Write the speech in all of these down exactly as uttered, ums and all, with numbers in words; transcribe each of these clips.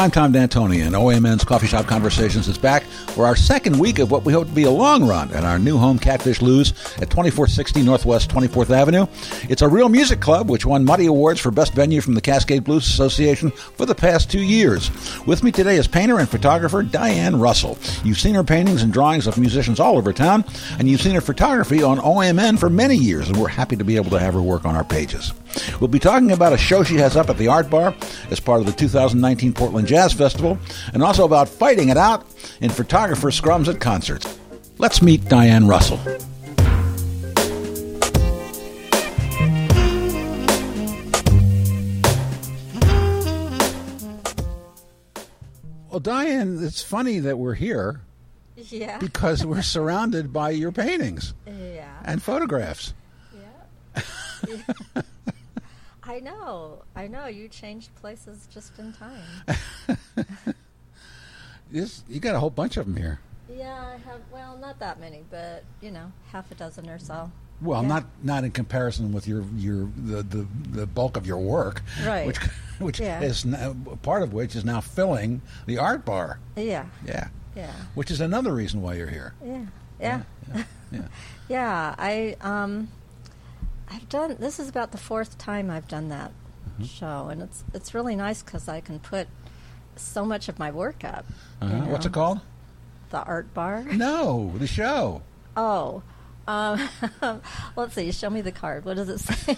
I'm Tom D'Antoni, and O M N's Coffee Shop Conversations is back for our second week of what we hope to be a long run at our new home, Catfish Lou's, at twenty-four sixty Northwest twenty-fourth Avenue. It's a real music club which won Muddy Awards for Best Venue from the Cascade Blues Association for the past two years. With me today is painter and photographer Diane Russell. You've seen her paintings and drawings of musicians all over town, and you've seen her photography on O M N for many years, and we're happy to be able to have her work on our pages. We'll be talking about a show she has up at the Art Bar as part of the two thousand nineteen Portland Jazz Festival, and also about fighting it out in photographer scrums at concerts. Let's meet Diane Russell. Well, Diane, it's funny that we're here. Yeah. Because we're surrounded by your paintings. Yeah. And photographs. Yeah. Yeah. I know, I know. You changed places just in time. This, you got a whole bunch of them here. Yeah, I have. Well, not that many, but you know, half a dozen or so. Well, yeah. not not in comparison with your your the, the, the bulk of your work, right? Which which yeah. is now, part of which is now filling the Art Bar. Yeah. Yeah. Yeah. Which is another reason why you're here. Yeah. Yeah. Yeah. Yeah. Yeah, I um. I've done, this is about the fourth time I've done that mm-hmm. show, and it's it's really nice because I can put so much of my work up. Uh-huh. You know? What's it called? The Art Bar? No, the show. Oh. Um, let's see, show me the card. What does it say?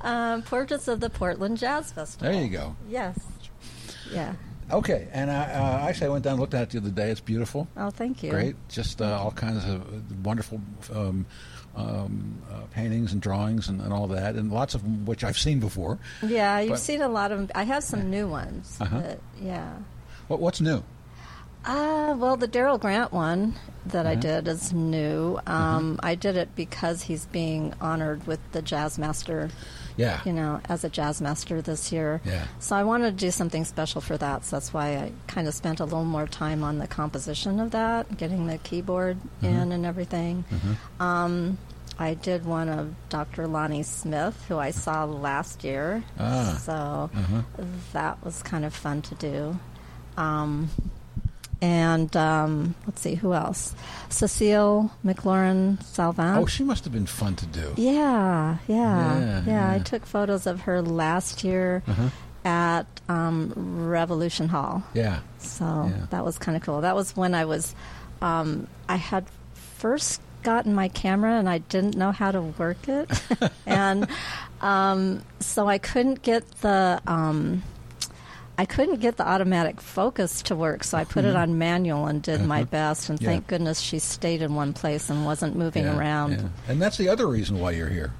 um, Portraits of the Portland Jazz Festival. There you go. Yes. Yeah. Okay, and I uh, actually I went down and looked at it the other day. It's beautiful. Oh, thank you. Great. Just uh, all kinds of wonderful um, um, uh, paintings and drawings and, and all that, and lots of them which I've seen before. Yeah, you've but, seen a lot of them. I have some new ones. Uh-huh. That, yeah. What What's new? Uh, well, the Darryl Grant one that uh-huh. I did is new. Um, uh-huh. I did it because he's being honored with the Jazz Master. Yeah, you know, as a jazz master this year. Yeah. So I wanted to do something special for that. So that's why I kind of spent a little more time on the composition of that, getting the keyboard mm-hmm. in and everything. Mm-hmm. Um, I did one of Doctor Lonnie Smith, who I saw last year. Ah. So mm-hmm. that was kind of fun to do. Um, and um, let's see, who else? Cecile McLorin Salvant. Oh, she must have been fun to do. Yeah, yeah, yeah. yeah. I took photos of her last year uh-huh. at um, Revolution Hall. Yeah. So yeah. that was kind of cool. That was when I was, um, I had first gotten my camera and I didn't know how to work it. and um, so I couldn't get the... Um, I couldn't get the automatic focus to work, so I put mm-hmm. it on manual and did uh-huh. my best, and yeah. thank goodness she stayed in one place and wasn't moving yeah, around. Yeah. And that's the other reason why you're here,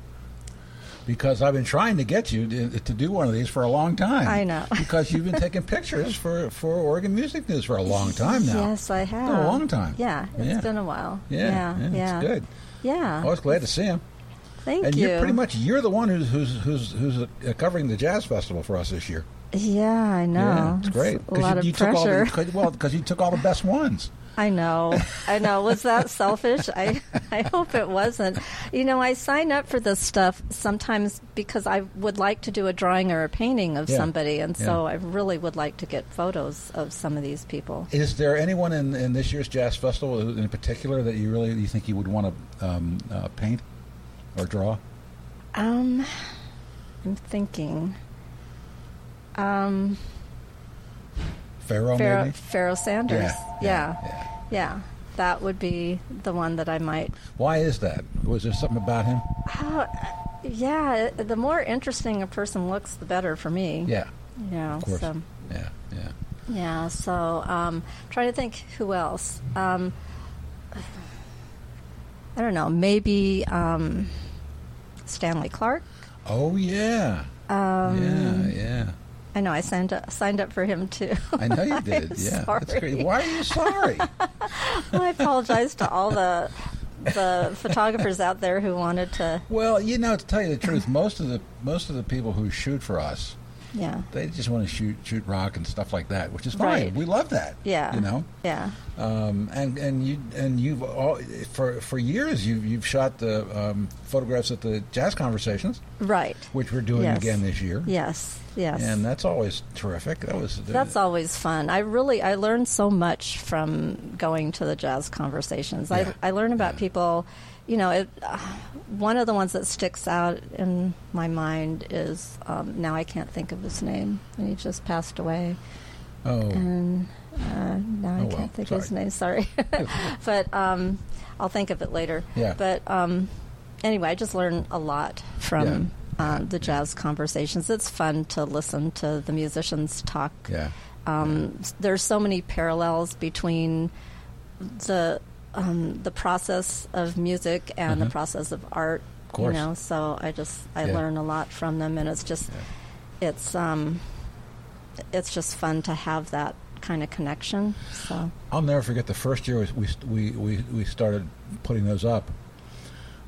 because I've been trying to get you to, to do one of these for a long time. I know. Because you've been taking pictures for, for Oregon Music News for a long time now. Yes, I have. It's been a long time. Yeah, it's yeah. been a while. Yeah, yeah, yeah. It's good. Yeah. I was glad to see him. Thank and you. And you're pretty much, you're the one who's, who's, who's, who's covering the Jazz Festival for us this year. Yeah, I know. Yeah, it's great. It's a lot you, of you pressure. Took all the, well, because you took all the best ones. I know. I know. Was that selfish? I I hope it wasn't. You know, I sign up for this stuff sometimes because I would like to do a drawing or a painting of yeah. somebody, and yeah. so I really would like to get photos of some of these people. Is there anyone in, in this year's Jazz Festival in particular that you really you think you would want to um, uh, paint or draw? Um, I'm thinking... Um, Pharaoh, Pharaoh, maybe? Pharaoh Sanders. Yeah yeah, yeah. yeah. yeah. That would be the one that I might. Why is that? Was there something about him? Uh, yeah. The more interesting a person looks, the better for me. Yeah. You know, of course. So, yeah. Yeah. Yeah. So, um, trying to think who else. Um, I don't know. Maybe um, Stanley Clark. Oh, yeah. Um, yeah, yeah. I know. I signed up, signed up for him, too. I know you did. Yeah. Sorry. That's great. Why are you sorry? Well, I apologize to all the the photographers out there who wanted to... Well, you know, to tell you the truth, most of the most of the people who shoot for us, yeah, they just want to shoot shoot rock and stuff like that, which is fine. Right. We love that. Yeah. You know? Yeah. Um, and, and, you, and you've... all For for years, you've, you've shot the um, photographs at the Jazz Conversations. Right. Which we're doing yes. again this year. Yes. yes. And that's always terrific. That was that's always fun. I really I learned so much from going to the jazz conversations. Yeah. I I learn about yeah. people. You know, it, uh, one of the ones that sticks out in my mind is um, now I can't think of his name. He just passed away. Oh. And uh, now oh, I can't well. think Sorry. of his name. Sorry, but um, I'll think of it later. Yeah. But um, anyway, I just learned a lot from. Yeah. Uh, the jazz conversations. It's fun to listen to the musicians talk. Yeah. Um, yeah. There's so many parallels between the um, the process of music and uh-huh. the process of art. Of course. You know, so I just I yeah. learn a lot from them, and it's just yeah. it's um it's just fun to have that kind of connection. So I'll never forget the first year we we we we started putting those up.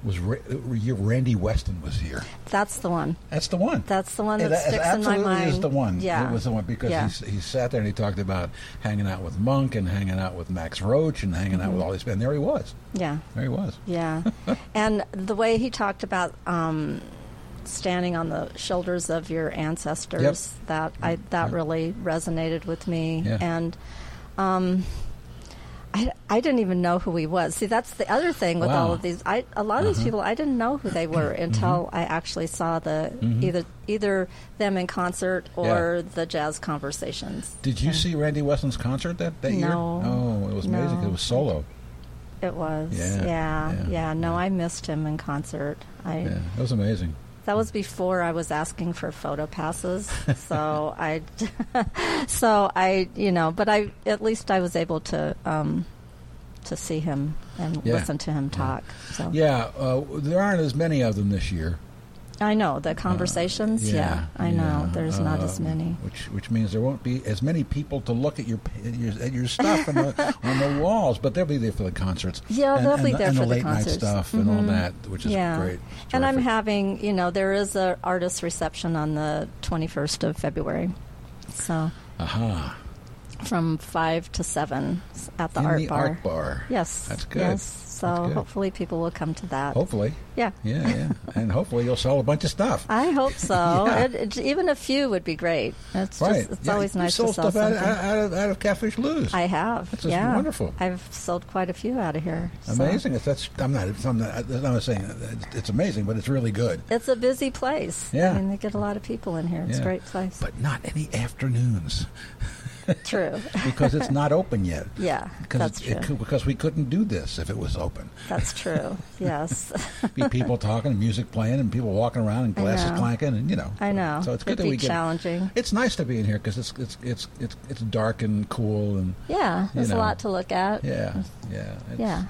Was Randy Weston was here. That's the one. That's the one. That's the one that it, sticks in my mind. Absolutely is the one. Yeah. It was the one because yeah. he, he sat there and he talked about hanging out with Monk and hanging out with Max Roach and hanging mm-hmm. out with all these. And there he was. Yeah. There he was. Yeah. And the way he talked about um, standing on the shoulders of your ancestors, yep. that I that yep. really resonated with me. Yeah. And... Um, I, I didn't even know who he was. See, that's the other thing with wow. all of these. I, a lot of uh-huh. these people, I didn't know who they were until mm-hmm. I actually saw the mm-hmm. either either them in concert or yeah. the jazz conversations. Did you and, see Randy Weston's concert that, that no, year? No. Oh, it was no. amazing. It was solo. It was. Yeah. Yeah. yeah. yeah. No, I missed him in concert. I, yeah. It was amazing. That was before I was asking for photo passes, so I, so I, you know, but I at least I was able to, um, to see him and yeah. listen to him talk. Yeah, so. yeah uh, there aren't as many of them this year. I know the conversations. Uh, yeah, yeah, I know. Yeah, there's uh, not as many, which which means there won't be as many people to look at your at your, at your stuff on, the, on the walls. But they'll be there for the concerts. Yeah, and, they'll and, be there and for the, the late concerts. Night stuff mm-hmm. and all that, which is yeah. great. Terrific. And I'm having, you know, there is a artist reception on the twenty-first of February, so aha, uh-huh. from five to seven at the In Art the Bar. Art Bar. Yes, that's good. Yes. So hopefully people will come to that. Hopefully. Yeah. Yeah, yeah. And hopefully you'll sell a bunch of stuff. I hope so. yeah. it, it, even a few would be great. It's right. just, it's yeah, always nice to sell stuff something. Out, out, of, out of Catfish Lou's. I have. That's just yeah. wonderful. I've sold quite a few out of here. Amazing. So. It's, that's, I'm not I'm not, I'm not saying it's, it's amazing, but it's really good. It's a busy place. Yeah. I mean, they get a lot of people in here. It's yeah. a great place. But not any afternoons. True. Because it's not open yet. Yeah, because that's true. It could, because we couldn't do this if it was open. That's true, yes. Be people talking and music playing and people walking around and glasses clanking and, you know. I know. So it's good It'd that be we get... challenging. It's nice to be in here because it's it's, it's it's it's dark and cool and... Yeah, there's you know, a lot to look at. Yeah, yeah. It's, yeah.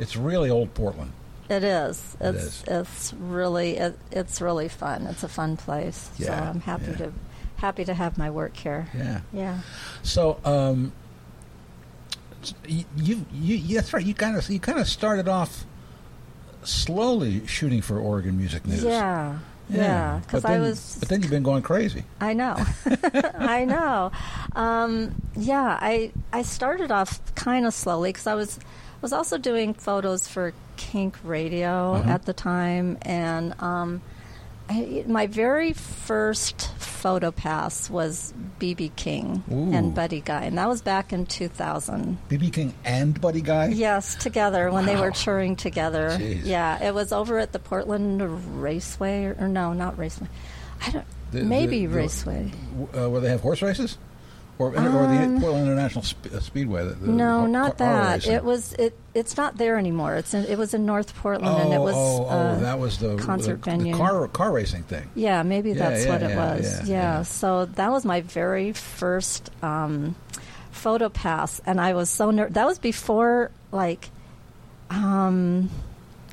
It's really old Portland. It is. It's, it is. It's really, it, it's really fun. It's a fun place. Yeah, so I'm happy yeah. to... Happy to have my work here. Yeah, yeah. So, um, you, you, you that's right. You kind of, you kind of started off slowly shooting for Oregon Music News. Yeah, yeah. Because yeah. I was. But then you've been going crazy. I know. I know. Um, yeah, I I started off kind of slowly because I was was also doing photos for Kink Radio uh-huh. at the time, and um, I, my very first. Photo pass was B B. King Ooh. And Buddy Guy, and that was back in two thousand. B B. King and Buddy Guy? Yes, together wow. when they were touring together. Jeez. Yeah, it was over at the Portland Raceway, or, or no, not Raceway. I don't. The, maybe the, the, Raceway. Uh, where they have horse races, or, um, or the Portland International Sp- uh, Speedway. The, the, no, the, the, not car, that. Car it was it. It's not there anymore. It's in, it was in North Portland, oh, and it was oh, uh, oh, that was the concert the, venue, the car car racing thing. Yeah, maybe yeah, that's yeah, what yeah, it was. Yeah, yeah. yeah, so that was my very first um, photo pass, and I was so nervous. That was before, like, um,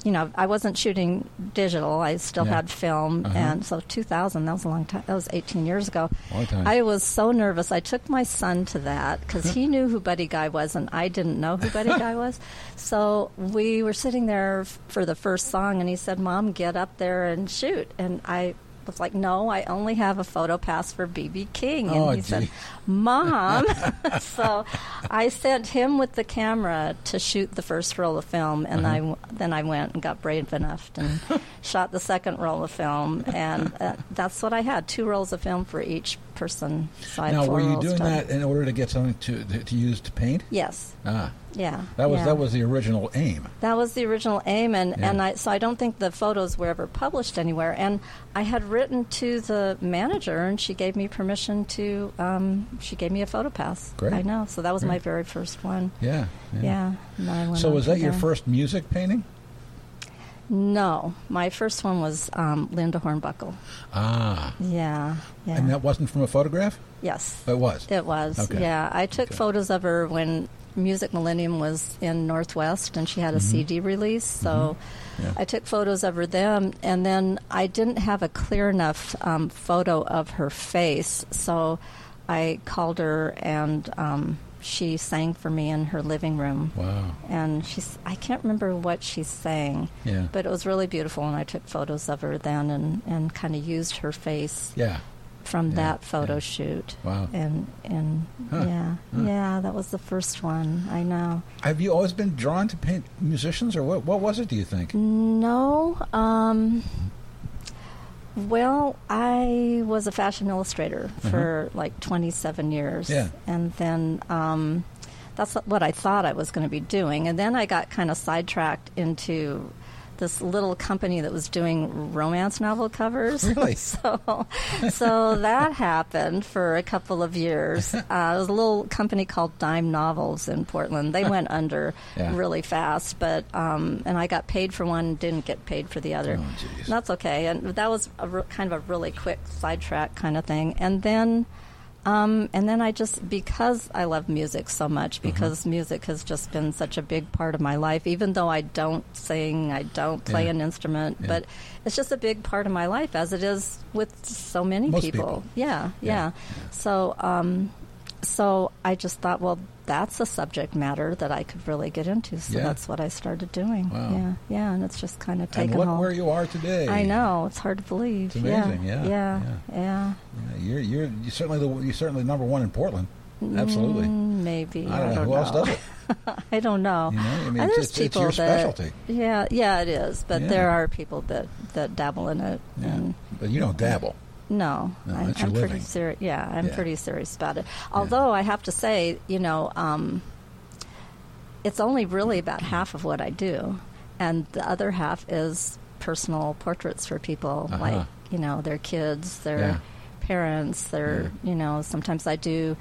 you know, I wasn't shooting digital. I still yeah. had film, uh-huh. and so two thousand. That was a long time. That was eighteen years ago. Long time. I was so nervous. I took my son to that because he knew who Buddy Guy was, and I didn't know who Buddy Guy was. So we were sitting there f- for the first song, and he said, "Mom, get up there and shoot." And I was like, no, I only have a photo pass for B B King. And oh, he gee. said, Mom. So I sent him with the camera to shoot the first roll of film, and mm-hmm. I, then I went and got brave enough and shot the second roll of film. And uh, that's what I had, two rolls of film for each person. So now, were you doing done. that in order to get something to, to, to use to paint? Yes. Ah. Yeah. That was yeah. that was the original aim. That was the original aim, and, yeah. and I, so I don't think the photos were ever published anywhere. And I had written to the manager, and she gave me permission to, um, she gave me a photo pass. Great. I know. So that was Great. my very first one. Yeah. Yeah. yeah. So was that your there. first music painting? No. My first one was um, Linda Hornbuckle. Ah. Yeah, yeah. And that wasn't from a photograph? Yes. It was? It was, okay. yeah. I took okay. photos of her when Music Millennium was in Northwest, and she had a mm-hmm. C D release, so mm-hmm. yeah. I took photos of her then, and then I didn't have a clear enough um, photo of her face, so I called her, and um, she sang for me in her living room. Wow. And she's, I can't remember what she sang, yeah. but it was really beautiful, and I took photos of her then and, and kind of used her face. Yeah. From yeah, that photo yeah. shoot. Wow. And, and huh. yeah, huh. yeah, that was the first one, I know. Have you always been drawn to paint musicians, or what What was it, do you think? No. Um, well, I was a fashion illustrator uh-huh. for like twenty-seven years. Yeah. And then um, that's what I thought I was going to be doing. And then I got kind of sidetracked into this little company that was doing romance novel covers. Really? so, so that happened for a couple of years. Uh, it was a little company called Dime Novels in Portland. They went under yeah. really fast, but um, and I got paid for one, didn't get paid for the other. Oh, geez. That's okay. And that was a re- kind of a really quick sidetrack kind of thing. And then, um, and then I just, because I love music so much, because uh-huh. music has just been such a big part of my life, even though I don't sing, I don't play yeah. an instrument, yeah. but it's just a big part of my life, as it is with so many people. people. Yeah, yeah, yeah. So, um, so I just thought, well, that's a subject matter that I could really get into, so yeah. that's what I started doing. Wow. Yeah, yeah, and it's just kind of taken hold. And look where you are today. I know, it's hard to believe. It's amazing, yeah, yeah, yeah. yeah. yeah. yeah you're, you're, you're certainly the, you're certainly number one in Portland. Absolutely. Mm, maybe I don't, I don't know who know. else does it. I don't know. You know I mean, it's, it's, it's your specialty. That, yeah, yeah, it is. But yeah. there are people that, that dabble in it. Yeah. And, but you don't dabble. No, no I, I'm pretty serious. Yeah, I'm yeah. pretty serious about it. Although yeah. I have to say, you know, um, it's only really about half of what I do, and the other half is personal portraits for people, uh-huh. like you know, their kids, their yeah. parents, their yeah. you know. Sometimes I do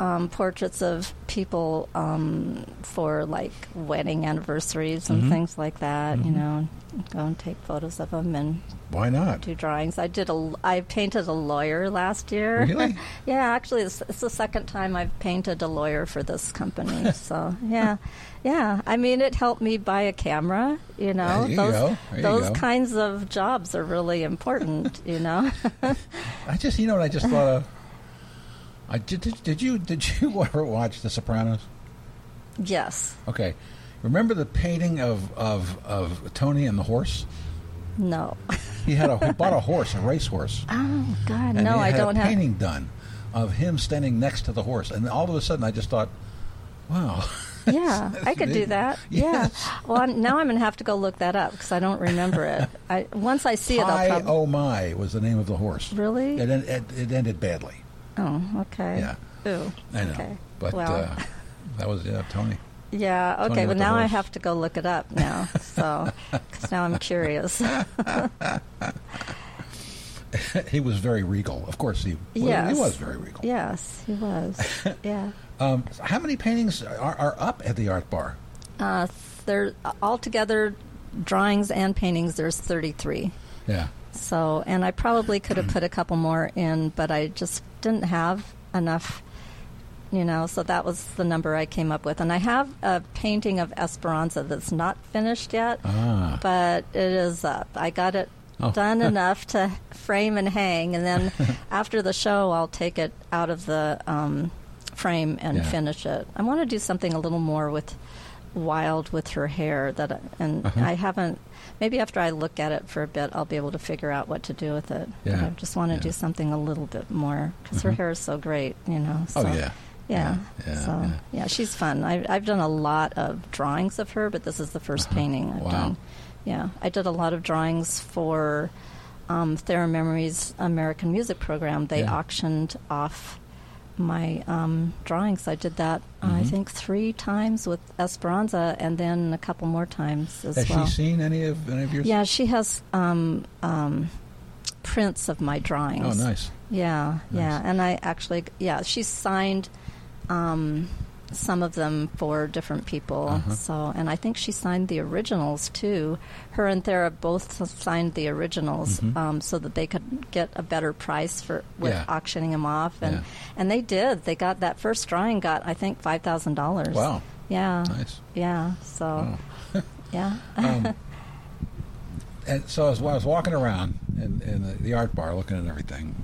um, portraits of people um, for like wedding anniversaries and mm-hmm. things like that. Mm-hmm. You know, go and take photos of them and. Why not? Do drawings. I did a. I painted a lawyer last year. Really? yeah. Actually, it's, it's the second time I've painted a lawyer for this company. so yeah, yeah. I mean, it helped me buy a camera. You know, there those you those you kinds of jobs are really important. you know. I just, you know, what I just thought of. I did. Did, did you did you ever watch The Sopranos? Yes. Okay. Remember the painting of of, of Tony and the horse? No. he had a he bought a horse, a racehorse. Oh God, and no, I don't have. He had a painting have... done of him standing next to the horse, and all of a sudden I just thought, wow. Yeah, I could amazing. do that. Yes. Yeah. Well, I'm, now I'm going to have to go look that up because I don't remember it. I once I see Pie it, I'll probably. Oh my was the name of the horse. Really? It it, it ended badly. Oh, okay. Yeah. Ooh. I know. Okay. But well. uh, that was yeah, Tony. Yeah, okay, Tony but now I have to go look it up now, so, because now I'm curious. he was very regal. Of course, he, well, yes. he was very regal. Yes, he was, yeah. um, how many paintings are, are up at the Art Bar? Uh, there, altogether, drawings and paintings, there's thirty-three. Yeah. So, and I probably could have put a couple more in, but I just didn't have enough. You know, so that was the number I came up with. And I have a painting of Esperanza that's not finished yet, ah. but it is up. I got it oh. done enough to frame and hang, and then after the show I'll take it out of the um, frame and yeah. finish it. I want to do something a little more with wild with her hair that, I, and uh-huh. I haven't. Maybe after I look at it for a bit, I'll be able to figure out what to do with it. Yeah. But I just want to yeah. do something a little bit more because mm-hmm. her hair is so great, you know. So, oh yeah. Yeah. Yeah. yeah so yeah. yeah, she's fun. I, I've done a lot of drawings of her, but this is the first uh-huh. painting I've wow. done. Yeah, I did a lot of drawings for um, Thera Memories American Music Program. They yeah. auctioned off my um, drawings. I did that, uh, mm-hmm. I think, three times with Esperanza, and then a couple more times as Has well. Has she seen any of any of yours? Yeah, she has um, um, prints of my drawings. Oh, nice. Yeah, nice. yeah, and I actually, yeah, she signed um, some of them for different people. Uh-huh. So, and I think she signed the originals too. Her and Thera both signed the originals mm-hmm. um, so that they could get a better price for with yeah. auctioning them off, and yeah. and they did. They got that first drawing. Got I think five thousand dollars. Wow. Yeah. Nice. Yeah. So. Wow. yeah. um, and so as well, I was walking around in, in the, the art bar, looking at everything.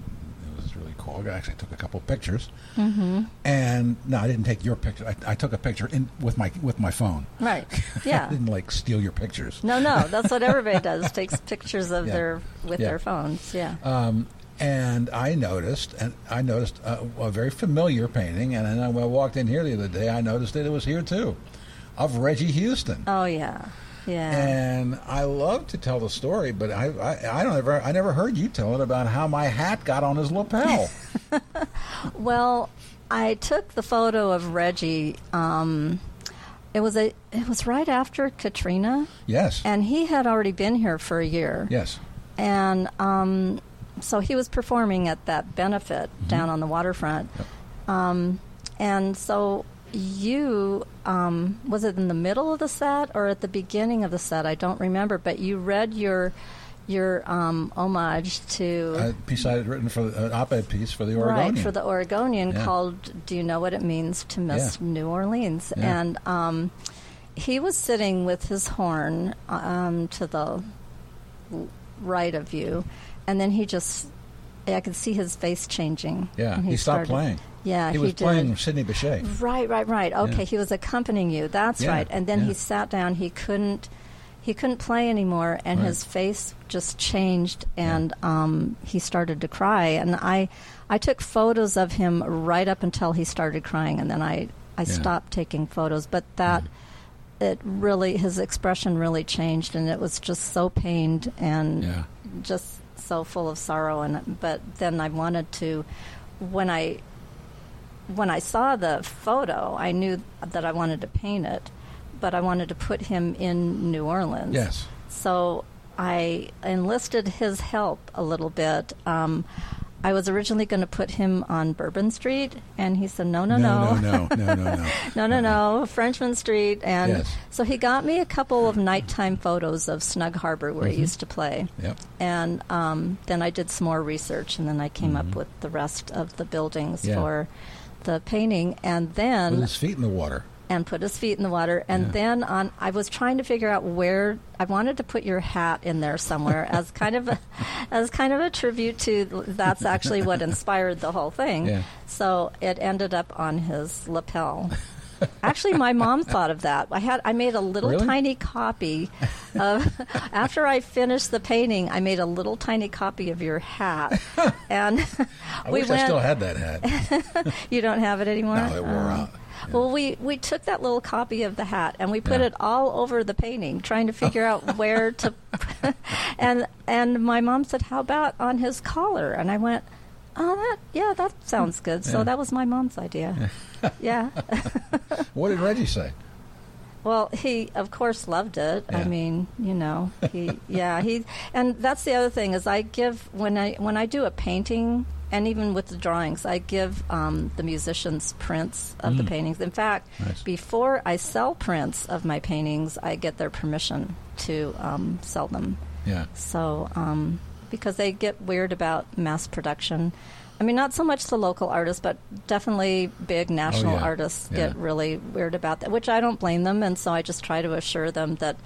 Cool. I actually took a couple pictures, mm-hmm. and no, I didn't take your picture. I, I took a picture in with my with my phone. Right. Yeah. I didn't like steal your pictures. No, no, that's what everybody does. Takes pictures of yeah. their with yeah. their phones. Yeah. Um, and I noticed, and I noticed a, a very familiar painting, and then when I walked in here the other day, I noticed that it was here too, of Reggie Houston. Oh yeah. Yeah, and I love to tell the story, but I, I, I don't ever, I never heard you tell it about how my hat got on his lapel. Well, I took the photo of Reggie. Um, it was a, it was right after Katrina. Yes, and he had already been here for a year. Yes, and um, so he was performing at that benefit mm-hmm. down on the waterfront, yep. um, and so. You, um, was it in the middle of the set or at the beginning of the set? I don't remember, but you read your your um, homage to... A piece I had written for an op-ed piece for the Oregonian. Right, for the Oregonian yeah. called Do You Know What It Means to Miss yeah. New Orleans? Yeah. And um, he was sitting with his horn um, to the right of you, and then he just... I could see his face changing. Yeah, he, he stopped started. playing. Yeah, he, he was did. playing Sidney Bechet. Right, right, right. Okay, yeah. he was accompanying you. That's yeah, right. And then yeah. he sat down. He couldn't. He couldn't play anymore, and right. his face just changed, and yeah. um, he started to cry. And I, I took photos of him right up until he started crying, and then I, I yeah. stopped taking photos. But that. Yeah. It really, his expression really changed, and it was just so pained and yeah. just so full of sorrow. And but then I wanted to, when I when I saw the photo, I knew that I wanted to paint it, but I wanted to put him in New Orleans. Yes. So I enlisted his help a little bit. Um, I was originally going to put him on Bourbon Street, and he said, no, no, no. No, no, no, no, no, no. no, no, no, Frenchman Street. And yes. so he got me a couple of nighttime photos of Snug Harbor where mm-hmm. he used to play. Yep. And um, then I did some more research, and then I came mm-hmm. up with the rest of the buildings yeah. for the painting. And then... With his feet in the water. And put his feet in the water. And yeah. then on, I was trying to figure out where I wanted to put your hat in there somewhere as kind of a, as kind of a tribute to that's actually what inspired the whole thing. Yeah. So it ended up on his lapel. Actually, my mom thought of that. I had I made a little really? tiny copy of after I finished the painting. I made a little tiny copy of your hat, and I we wish went, I still had that hat. You don't have it anymore? No, it wore um, out. Yeah. Well, we, we took that little copy of the hat and we put yeah. it all over the painting, trying to figure out where to. and and my mom said, "How about on his collar?" And I went, "Oh, that yeah, that sounds good." So yeah. that was my mom's idea. Yeah. yeah. What did Reggie say? Well, he of course loved it. Yeah. I mean, you know, he yeah he and that's the other thing is I give when I when I do a painting. And even with the drawings, I give um, the musicians prints of mm. the paintings. In fact, nice. before I sell prints of my paintings, I get their permission to um, sell them. Yeah. So, um, because they get weird about mass production. I mean, not so much the local artists, but definitely big national oh, yeah. artists yeah. get really weird about that, which I don't blame them. And so I just try to assure them that,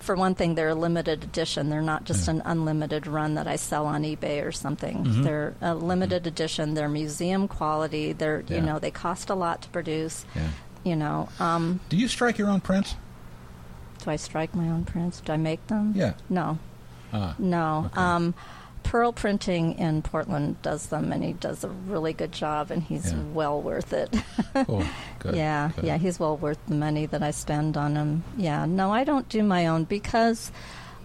for one thing, they're a limited edition. They're not just yeah. an unlimited run that I sell on eBay or something. Mm-hmm. They're a limited mm-hmm. edition. They're museum quality. They're yeah. you know they cost a lot to produce. Yeah. you know. Um, Do you strike your own prints? Do I strike my own prints? Do I make them? Yeah. No. Ah, no. Okay. Um, Pearl Printing in Portland does them, and he does a really good job, and he's yeah. well worth it. Cool. Good. Yeah, good. Yeah, he's well worth the money that I spend on him. Yeah. No, I don't do my own because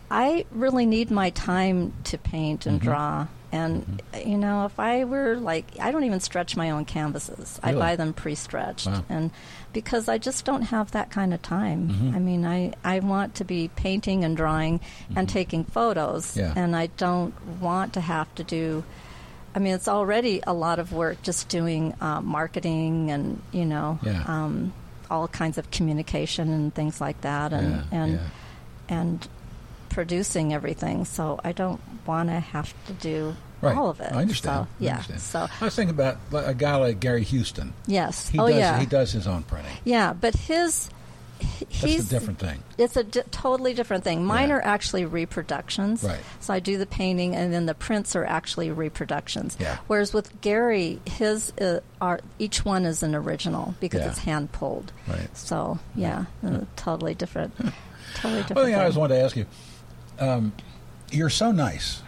I really need my time to paint and mm-hmm. draw. And, mm-hmm. you know, if I were, like, I don't even stretch my own canvases. Really? I buy them pre-stretched. Wow. And because I just don't have that kind of time. Mm-hmm. I mean, I, I want to be painting and drawing mm-hmm. and taking photos. Yeah. And I don't want to have to do, I mean, it's already a lot of work just doing uh, marketing and, you know, yeah. um, all kinds of communication and things like that. And, yeah. and, yeah. and producing everything, so I don't want to have to do right. all of it. I understand. So, yeah. I understand. So I was thinking about a guy like Gary Houston. Yes. He oh does, yeah. He does his own printing. Yeah, but his he's That's a different thing. It's a di- totally different thing. Mine yeah. are actually reproductions. Right. So I do the painting, and then the prints are actually reproductions. Yeah. Whereas with Gary, his uh, are each one is an original because yeah. it's hand pulled. Right. So yeah, yeah. totally different. Totally different. Well, yeah, I always wanted to ask you. Um, you're so nice.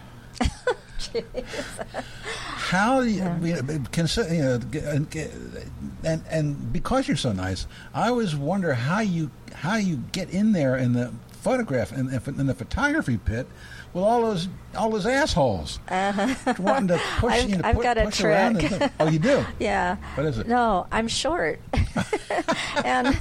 How do you, yeah. you know, consider, you know, and and because you're so nice, I always wonder how you how you get in there in the photograph in, in the photography pit with all those all those assholes uh-huh. wanting to push. I've, you know, I've pu- got a trick. And, oh, you do? Yeah. What is it? No, I'm short, and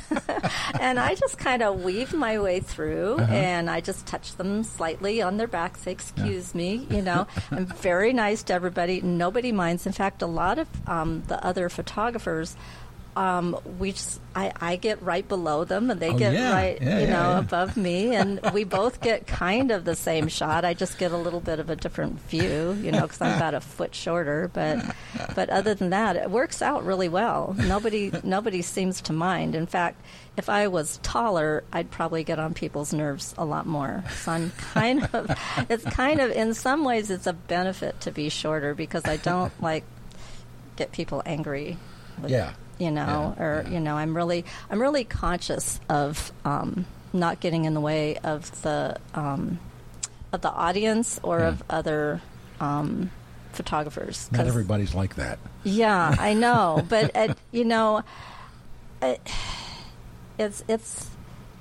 and I just kind of weave my way through, uh-huh. and I just touch them slightly on their back. Say, excuse yeah. me, you know. I'm very nice to everybody. Nobody minds. In fact, a lot of um, the other photographers. Um, we just, I, I get right below them, and they oh, get yeah. right, yeah, you yeah, know, yeah. above me, and we both get kind of the same shot. I just get a little bit of a different view, you know, because I'm about a foot shorter. But, but other than that, it works out really well. Nobody, nobody seems to mind. In fact, if I was taller, I'd probably get on people's nerves a lot more. So I'm kind of, it's kind of, in some ways, it's a benefit to be shorter because I don't like get people angry. With, yeah. You know, yeah, or yeah. you know, I'm really, I'm really conscious of um, not getting in the way of the, um, of the audience or yeah. of other um, photographers. Not everybody's like that. Yeah, I know, but it, you know, it, it's it's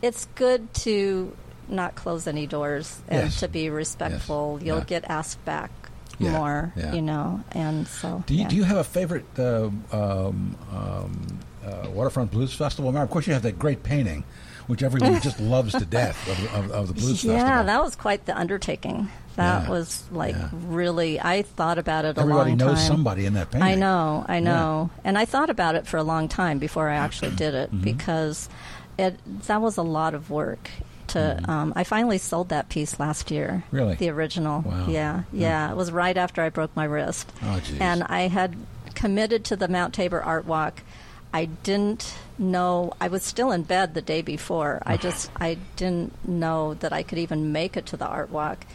it's good to not close any doors and yes. to be respectful. Yes. You'll yeah. get asked back. Yeah, more, yeah. you know, and so. Do you, yeah. do you have a favorite uh, um, um, uh, Waterfront Blues Festival? Remember, of course, you have that great painting, which everyone just loves to death of, of, of the Blues yeah, Festival. Yeah, that was quite the undertaking. That yeah. was like yeah. really, I thought about it Everybody a long time. Everybody knows somebody in that painting. I know, I know. Yeah. And I thought about it for a long time before I actually did it mm-hmm. because it that was a lot of work. To, um, I finally sold that piece last year. Really? The original. Wow. Yeah, yeah. It was right after I broke my wrist. Oh, geez. And I had committed to the Mount Tabor Art Walk. I didn't know. I was still in bed the day before. I just, I didn't know that I could even make it to the Art Walk.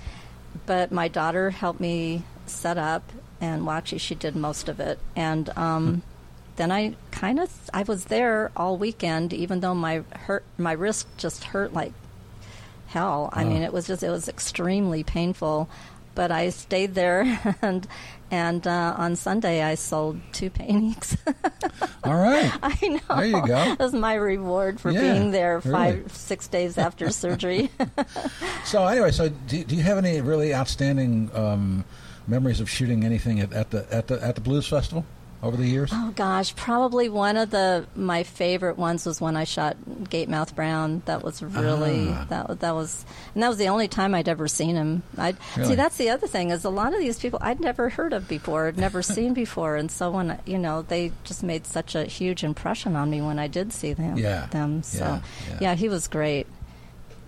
But my daughter helped me set up, and well, actually she did most of it. And um, hmm. then I kind of, I was there all weekend, even though my hurt, my wrist just hurt like hell. I oh. mean, it was just, it was extremely painful, but I stayed there, and and uh, on Sunday I sold two paintings. All right. I know. There you go. It was my reward for yeah, being there five, really. six days after surgery. So anyway, so do, do you have any really outstanding um, memories of shooting anything at, at the at the at the Blues Festival? Over the years? Oh, gosh. Probably one of the my favorite ones was when I shot Gatemouth Brown. That was really, ah. that that was, and that was the only time I'd ever seen him. I'd, really? See, that's the other thing, is a lot of these people I'd never heard of before, I'd never seen before. And so when, you know, they just made such a huge impression on me when I did see them. Yeah. Them. So, yeah, yeah. yeah, he was great.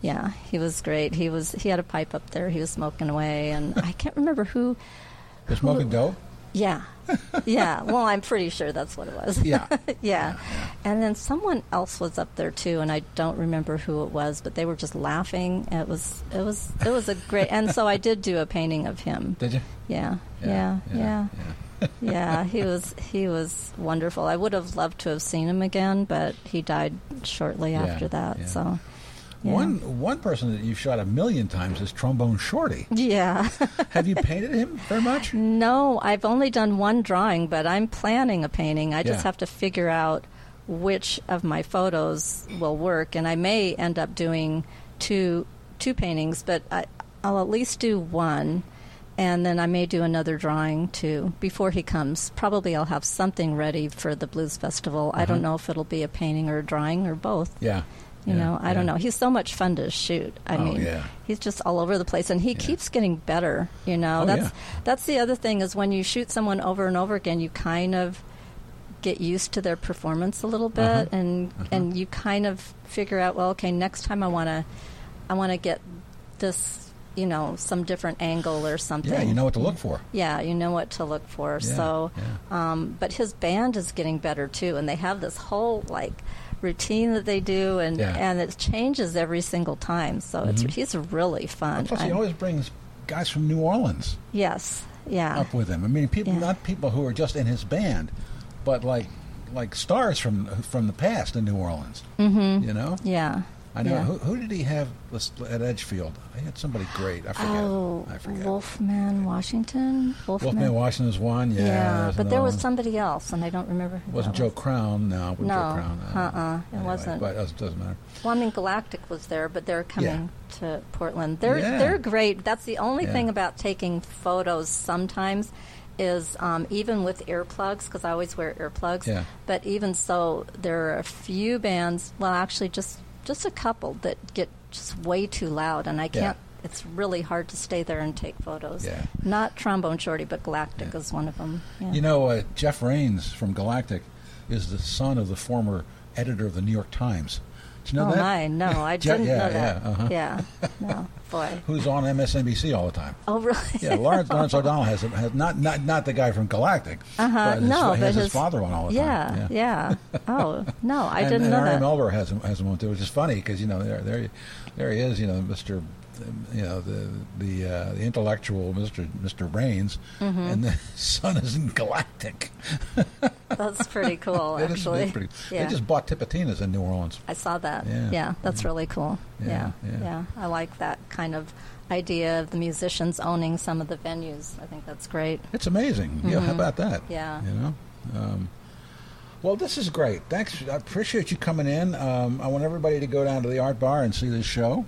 Yeah, he was great. He was, he had a pipe up there. He was smoking away. And I can't remember who. The smoking dope? Yeah. Yeah. Well, I'm pretty sure that's what it was. Yeah. yeah. yeah. And then someone else was up there too, and I don't remember who it was, but they were just laughing. It was it was it was a great, and so I did do a painting of him. Did you? Yeah. Yeah. Yeah. yeah. yeah. yeah. Yeah, he was he was wonderful. I would have loved to have seen him again, but he died shortly yeah, after that. Yeah. So, yeah. one one person that you've shot a million times is Trombone Shorty. Yeah. Have you painted him very much? No, I've only done one drawing, but I'm planning a painting. I yeah. just have to figure out which of my photos will work, and I may end up doing two two paintings, but I, I'll at least do one. And then I may do another drawing, too, before he comes. Probably I'll have something ready for the Blues Festival. Uh-huh. I don't know if it'll be a painting or a drawing or both. Yeah. You yeah. know, I yeah. don't know. He's so much fun to shoot. I oh, mean, yeah. he's just all over the place. And he yeah. keeps getting better, you know. Oh, that's yeah. that's the other thing is when you shoot someone over and over again, you kind of get used to their performance a little bit. Uh-huh. And uh-huh. and you kind of figure out, well, okay, next time I want to I want to get this, you know, some different angle or something. Yeah, you know what to look for. Yeah, you know what to look for. Yeah, so, yeah. Um, but his band is getting better, too, and they have this whole, like, routine that they do, and, yeah. and it changes every single time. So mm-hmm. it's he's really fun. And plus, I'm, he always brings guys from New Orleans. Yes, yeah. Up with him. I mean, people yeah. not people who are just in his band, but, like, like stars from from the past in New Orleans, mm-hmm. you know? Yeah. I know. Yeah. Who, who did he have at Edgefield? He had somebody great. I forget. Oh, I forget. Wolfman Washington? Wolfman, Wolfman Washington's one, yeah. yeah but there was one. Somebody else, and I don't remember who it wasn't that was. Joe Crown, no. It wasn't no, Joe Crown. No, uh-uh. It anyway, wasn't. But it doesn't matter. Well, I mean, Galactic was there, but they're coming yeah. to Portland. They're, yeah. they're great. That's the only yeah. thing about taking photos sometimes is um, even with earplugs, because I always wear earplugs, yeah. but even so, there are a few bands, well, actually just... just a couple that get just way too loud, and I can't. Yeah. It's really hard to stay there and take photos. Yeah. Not Trombone Shorty, but Galactic yeah. is one of them. Yeah. You know, uh, Jeff Rains from Galactic is the son of the former editor of the New York Times. Did you know oh that? Oh my, no, I Je- didn't yeah, know that. Yeah, uh-huh. yeah. no, boy. Who's on M S N B C all the time? Oh, really? Yeah, Lawrence, Lawrence O'Donnell has, has not not not the guy from Galactic. Uh huh. No, his, but has his, his father on all the yeah, time. Yeah, yeah. Oh no, I and, didn't and know that. And R M Elber has him has him on too, which is funny because you know there there there he is, you know, Mister You know the the, uh, the intellectual Mister Mister Rains, mm-hmm. and the son is in Galactic. That's pretty cool, actually. Is, pretty, yeah. They just bought Tipitina's in New Orleans. I saw that. Yeah, yeah that's yeah. really cool. Yeah. Yeah. yeah, yeah. I like that kind of idea of the musicians owning some of the venues. I think that's great. It's amazing. Mm-hmm. Yeah, how about that? Yeah, you know. Um, Well, this is great. Thanks. I appreciate you coming in. Um, I want everybody to go down to the Art Bar and see this show.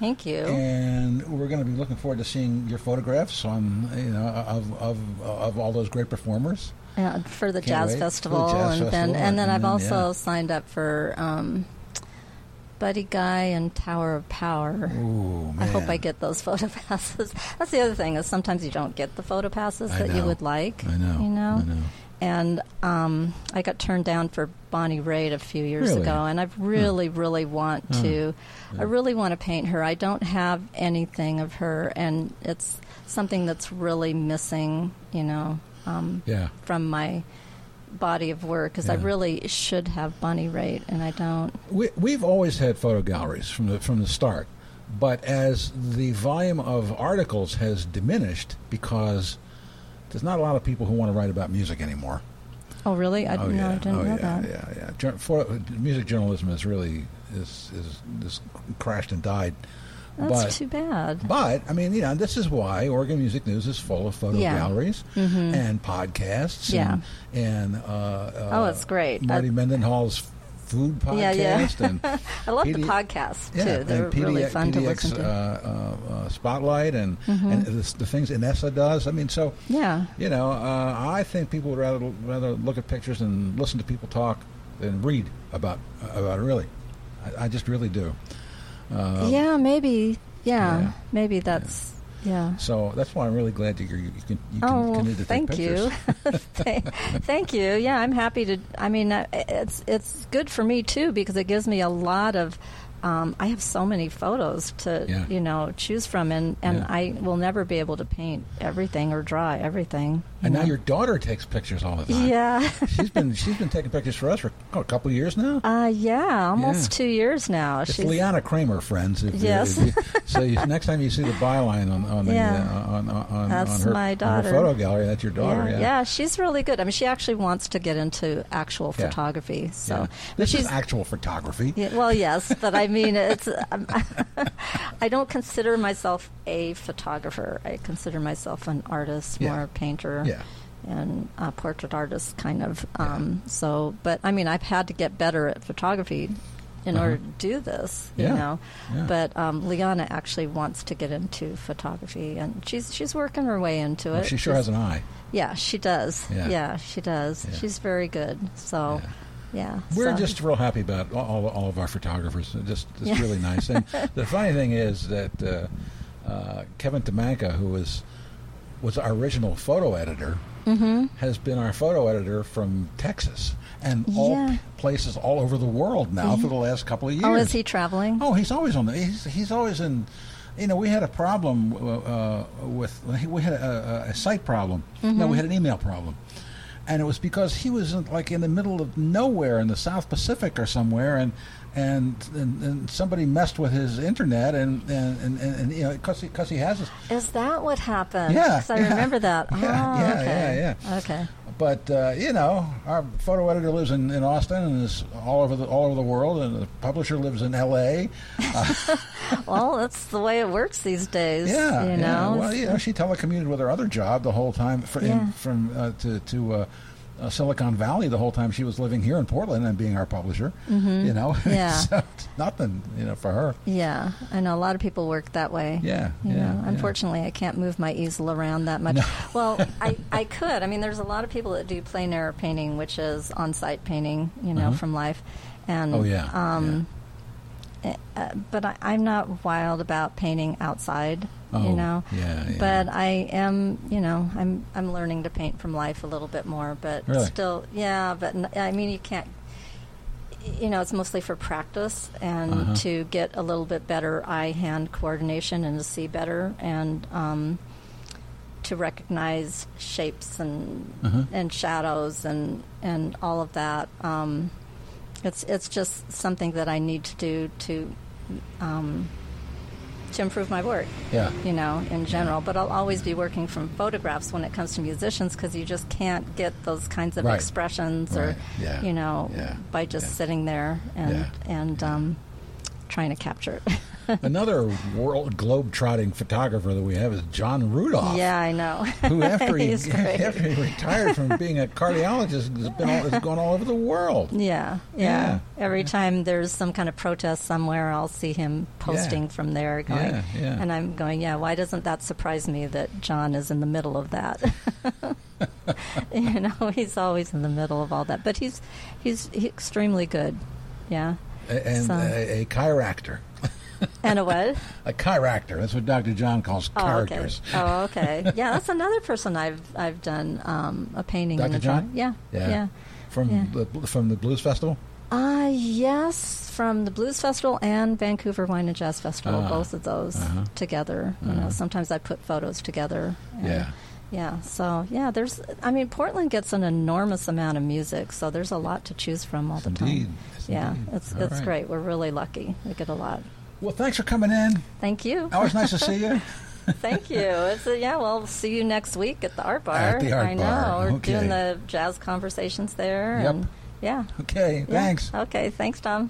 Thank you. And we're going to be looking forward to seeing your photographs on, you know, of of, of all those great performers. Yeah, for the Can't jazz wait. festival, for the jazz and, festival. Then, and, and then and then I've also yeah. signed up for um, Buddy Guy and Tower of Power. Ooh, man. I hope I get those photo passes. That's the other thing is sometimes you don't get the photo passes I that know. you would like. I know. You know. I know. And um, I got turned down for Bonnie Raitt a few years really? ago, and I really, huh. really want huh. to. Yeah. I really want to paint her. I don't have anything of her, and it's something that's really missing, you know, um, yeah. from my body of work, because yeah. I really should have Bonnie Raitt, and I don't. We, we've always had photo galleries from the from the start, but as the volume of articles has diminished because there's not a lot of people who want to write about music anymore. Oh, really? I, oh, no, yeah. I didn't oh, know yeah, that. Yeah, yeah, yeah. For, music journalism has really is, is, is crashed and died. That's but, too bad. But, I mean, you know, this is why Oregon Music News is full of photo yeah. galleries mm-hmm. and podcasts. Yeah. And, and uh, uh, oh, it's great. Marty I, Mendenhall's food podcast. Yeah, yeah. And I love P D- the podcasts, too. Yeah, They're P D- really fun P D X, to listen to. Uh, uh, uh, Spotlight and, mm-hmm. and the, the things Inessa does. I mean, so, yeah. you know, uh, I think people would rather rather look at pictures and listen to people talk than read about, about it, really. I, I just really do. Um, yeah, maybe. Yeah, yeah, maybe that's... Yeah. Yeah. So that's why I'm really glad that you're, you can you oh, can to thank take you. thank, thank you. Yeah, I'm happy to. I mean, it's it's good for me too because it gives me a lot of um, I have so many photos to, yeah. you know, choose from, and, and yeah. I will never be able to paint everything or draw everything. And know? Now your daughter takes pictures all the time. Yeah. she's been she's been taking pictures for us for oh, a couple of years now. Uh, yeah, almost yeah. two years now. It's she's... Liana Kramer, friends. If yes. You, if you, so you, next time you see the byline on on the, yeah. uh, on, on, that's on, her, my daughter. on her photo gallery, that's your daughter. Yeah. Yeah. yeah, she's really good. I mean, she actually wants to get into actual yeah. photography. So yeah. this she's, is actual photography. Yeah, well, yes, but I mean, it's. Um, I don't consider myself a photographer. I consider myself an artist, yeah. more a painter. Yeah. And a portrait artist, kind of. Um, yeah. So, but I mean, I've had to get better at photography in uh-huh. order to do this, you yeah. know. Yeah. But um, Liana actually wants to get into photography, and she's she's working her way into it. Well, she sure she's, has an eye. Yeah, she does. Yeah, yeah she does. Yeah. She's very good. So. Yeah. Yeah, we're so. just real happy about all all of our photographers. Just it's yeah. really nice. And the funny thing is that uh, uh, Kevin Tamanka, who was was our original photo editor, mm-hmm. has been our photo editor from Texas and yeah. all places all over the world now mm-hmm. for the last couple of years. Oh, is he traveling? Oh, he's always on the. He's he's always in. You know, we had a problem uh, with we had a, a site problem. Mm-hmm. No, we had an email problem. And it was because he was in, like in the middle of nowhere in the South Pacific or somewhere, and and and, and somebody messed with his internet, and and, and, and, and you know, because he, he has this. Is that what happened? Yeah, because I yeah, remember that. Yeah, oh, yeah, okay. yeah, yeah. Okay. But uh, you know, our photo editor lives in, in Austin and is all over the all over the world, and the publisher lives in L A Uh, well, that's the way it works these days. Yeah, you know. Yeah. Well, you know, she telecommuted with her other job the whole time for, yeah. in, from uh, to to uh, uh, Silicon Valley the whole time she was living here in Portland and being our publisher. Mm-hmm. You know, yeah, so nothing, you know, for her. Yeah, I know a lot of people work that way. Yeah, you yeah. know? Unfortunately, yeah. I can't move my easel around that much. No. Well, I I could. I mean, there's a lot of people that do plein air painting, which is on-site painting, you know, uh-huh. from life, and oh yeah, um, yeah. Uh, but I, I'm not wild about painting outside, oh, you know. Yeah, yeah. But I am, you know, I'm I'm learning to paint from life a little bit more, but really? still, yeah. But n- I mean, you can't, you know, it's mostly for practice and uh-huh. to get a little bit better eye-hand coordination and to see better and. Um, to recognize shapes and uh-huh. and shadows and and all of that. Um, it's it's just something that I need to do to um, to improve my work, yeah. you know, in general. But I'll always be working from photographs when it comes to musicians because you just can't get those kinds of right. expressions right. or, yeah. you know, yeah. by just yeah. sitting there and, yeah. and um, trying to capture it. Another world globe-trotting photographer that we have is John Rudolph. Yeah, I know. Who, after he, after he retired from being a cardiologist, has, been all, has gone all over the world. Yeah, yeah. yeah. Every yeah. time there's some kind of protest somewhere, I'll see him posting yeah. from there. Going, yeah, yeah. And I'm going, yeah, why doesn't that surprise me that John is in the middle of that? You know, he's always in the middle of all that. But he's he's, he's extremely good, yeah. And so. a, a chiropractor. And a what? A chiropractor. That's what Doctor John calls oh, characters. Okay. Oh, okay. Yeah, that's another person I've I've done um, a painting. Doctor John? Yeah, yeah. Yeah. From yeah. the from the Blues Festival? Uh, yes, from the Blues Festival and Vancouver Wine and Jazz Festival, uh, both of those uh-huh. together. Uh-huh. You know, sometimes I put photos together. Yeah. Yeah, so, yeah, there's, I mean, Portland gets an enormous amount of music, so there's a lot to choose from all the indeed. time. Yes, yeah, indeed. it's all it's right. great. We're really lucky. We get a lot. Well, thanks for coming in. Thank you. Always nice to see you. Thank you. It's a, yeah, well, see you next week at the Art Bar. At the Art I Bar. I know. We're okay. doing the jazz conversations there. Yep. And yeah. Okay, yeah. thanks. Okay, thanks, Tom.